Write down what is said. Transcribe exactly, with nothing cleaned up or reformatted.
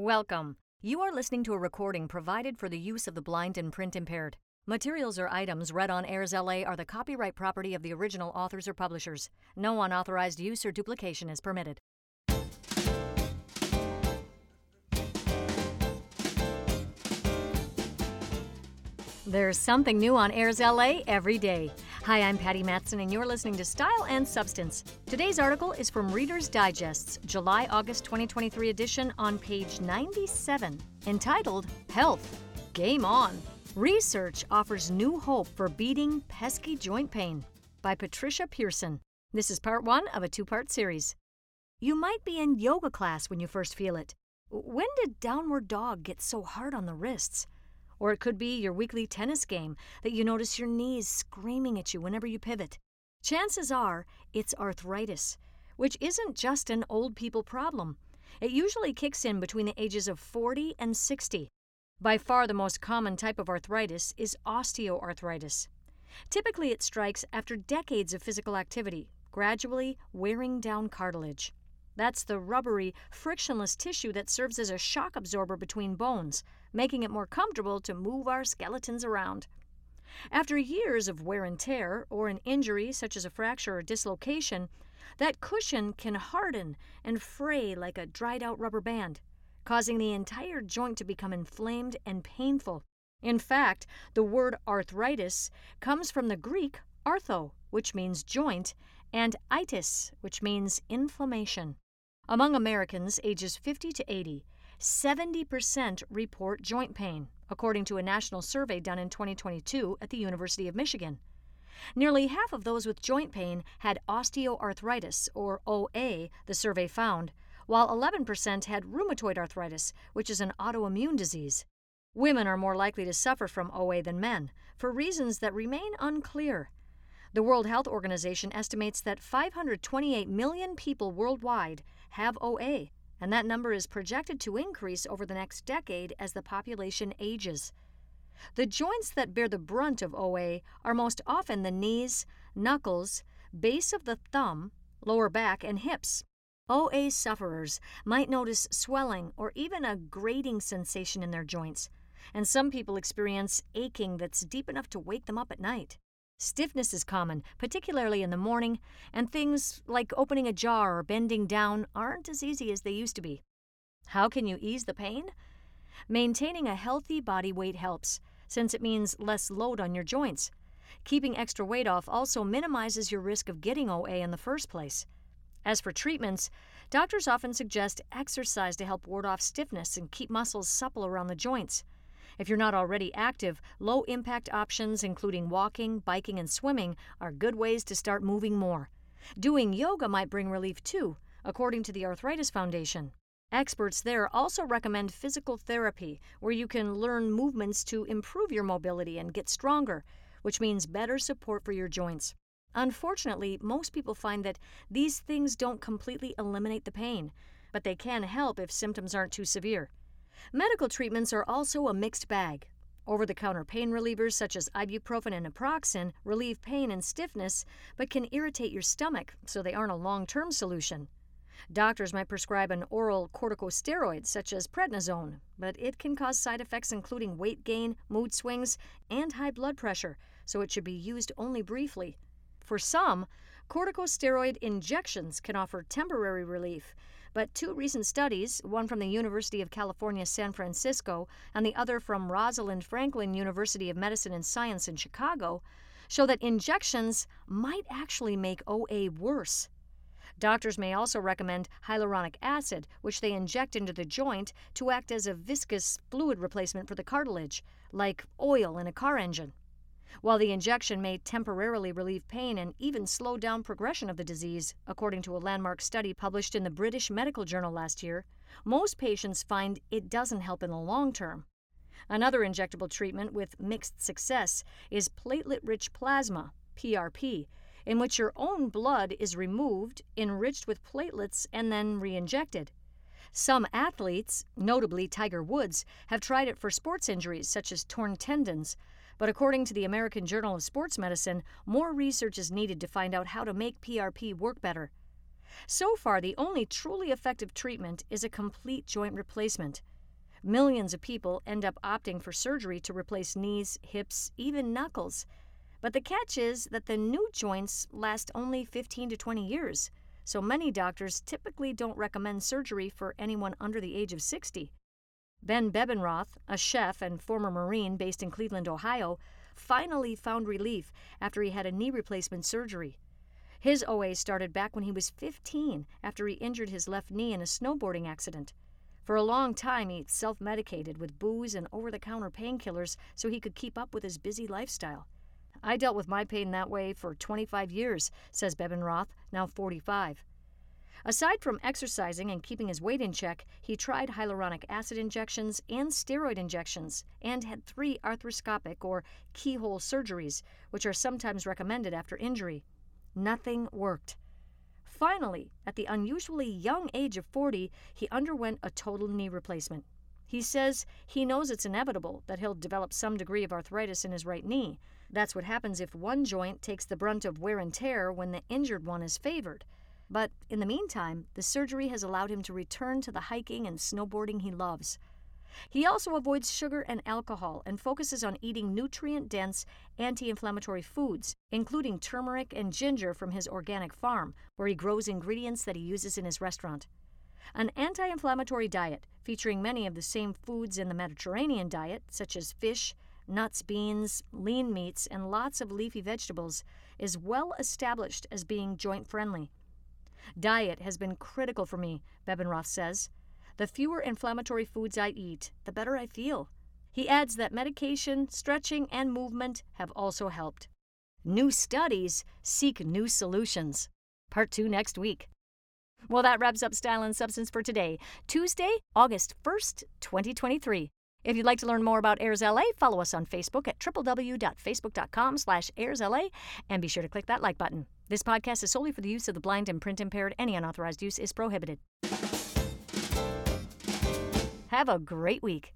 Welcome. You are listening to a recording provided for the use of the blind and print impaired. Materials or items read on Airs L A are the copyright property of the original authors or publishers. No unauthorized use or duplication is permitted. There's something new on Airs L A every day. Hi, I'm Patty Matson, and you're listening to Style and Substance. Today's article is from Reader's Digest's July-August twenty twenty-three edition on page ninety-seven, entitled Health, Game On. Research offers new hope for beating pesky joint pain by Patricia Pearson. This is part one of a two-part series. You might be in yoga class when you first feel it. When did Downward Dog get so hard on the wrists? Or it could be your weekly tennis game that you notice your knees screaming at you whenever you pivot. Chances are it's arthritis, which isn't just an old people problem. It usually kicks in between the ages of forty and sixty. By far the most common type of arthritis is osteoarthritis. Typically it strikes after decades of physical activity, gradually wearing down cartilage. That's the rubbery, frictionless tissue that serves as a shock absorber between bones, making it more comfortable to move our skeletons around. After years of wear and tear, or an injury such as a fracture or dislocation, that cushion can harden and fray like a dried-out rubber band, causing the entire joint to become inflamed and painful. In fact, the word arthritis comes from the Greek artho, which means joint, and itis, which means inflammation. Among Americans ages fifty to eighty, seventy percent report joint pain, according to a national survey done in twenty twenty-two at the University of Michigan. Nearly half of those with joint pain had osteoarthritis, or O A, the survey found, while eleven percent had rheumatoid arthritis, which is an autoimmune disease. Women are more likely to suffer from O A than men, for reasons that remain unclear. The World Health Organization estimates that five hundred twenty-eight million people worldwide have O A, and that number is projected to increase over the next decade as the population ages. The joints that bear the brunt of O A are most often the knees, knuckles, base of the thumb, lower back, and hips. O A sufferers might notice swelling or even a grating sensation in their joints, and some people experience aching that's deep enough to wake them up at night. Stiffness is common, particularly in the morning, and things like opening a jar or bending down aren't as easy as they used to be. How can you ease the pain? Maintaining a healthy body weight helps, since it means less load on your joints. Keeping extra weight off also minimizes your risk of getting O A in the first place. As for treatments, doctors often suggest exercise to help ward off stiffness and keep muscles supple around the joints. If you're not already active, low-impact options, including walking, biking, and swimming, are good ways to start moving more. Doing yoga might bring relief, too, according to the Arthritis Foundation. Experts there also recommend physical therapy, where you can learn movements to improve your mobility and get stronger, which means better support for your joints. Unfortunately, most people find that these things don't completely eliminate the pain, but they can help if symptoms aren't too severe. Medical treatments are also a mixed bag. Over-the-counter pain relievers such as ibuprofen and naproxen relieve pain and stiffness, but can irritate your stomach, so they aren't a long-term solution. Doctors might prescribe an oral corticosteroid such as prednisone, but it can cause side effects including weight gain, mood swings, and high blood pressure, so it should be used only briefly. For some, corticosteroid injections can offer temporary relief, but two recent studies, one from the University of California, San Francisco, and the other from Rosalind Franklin University of Medicine and Science in Chicago, show that injections might actually make O A worse. Doctors may also recommend hyaluronic acid, which they inject into the joint to act as a viscous fluid replacement for the cartilage, like oil in a car engine. While the injection may temporarily relieve pain and even slow down progression of the disease, according to a landmark study published in the British Medical Journal last year, most patients find it doesn't help in the long term. Another injectable treatment with mixed success is platelet-rich plasma, P R P, in which your own blood is removed, enriched with platelets, and then re-injected. Some athletes, notably Tiger Woods, have tried it for sports injuries such as torn tendons, but according to the American Journal of Sports Medicine, more research is needed to find out how to make P R P work better. So far, the only truly effective treatment is a complete joint replacement. Millions of people end up opting for surgery to replace knees, hips, even knuckles. But the catch is that the new joints last only fifteen to twenty years, so many doctors typically don't recommend surgery for anyone under the age of sixty. Ben Bebenroth, a chef and former Marine based in Cleveland, Ohio, finally found relief after he had a knee replacement surgery. His O A started back when he was fifteen after he injured his left knee in a snowboarding accident. For a long time, he self-medicated with booze and over-the-counter painkillers so he could keep up with his busy lifestyle. "I dealt with my pain that way for twenty-five years, says Bebenroth, now forty-five. Aside from exercising and keeping his weight in check, he tried hyaluronic acid injections and steroid injections and had three arthroscopic or keyhole surgeries, which are sometimes recommended after injury. Nothing worked. Finally, at the unusually young age of forty, he underwent a total knee replacement. He says he knows it's inevitable that he'll develop some degree of arthritis in his right knee. That's what happens if one joint takes the brunt of wear and tear when the injured one is favored. But in the meantime, the surgery has allowed him to return to the hiking and snowboarding he loves. He also avoids sugar and alcohol and focuses on eating nutrient-dense, anti-inflammatory foods, including turmeric and ginger from his organic farm, where he grows ingredients that he uses in his restaurant. An anti-inflammatory diet featuring many of the same foods in the Mediterranean diet, such as fish, nuts, beans, lean meats, and lots of leafy vegetables, is well established as being joint-friendly. "Diet has been critical for me," Bebenroth says. "The fewer inflammatory foods I eat, the better I feel." He adds that medication, stretching, and movement have also helped. New studies seek new solutions. Part two next week. Well, that wraps up Style and Substance for today, Tuesday, August first, twenty twenty-three. If you'd like to learn more about Airs L A, follow us on Facebook at w w w dot facebook dot com slash airs l a and be sure to click that like button. This podcast is solely for the use of the blind and print impaired. Any unauthorized use is prohibited. Have a great week.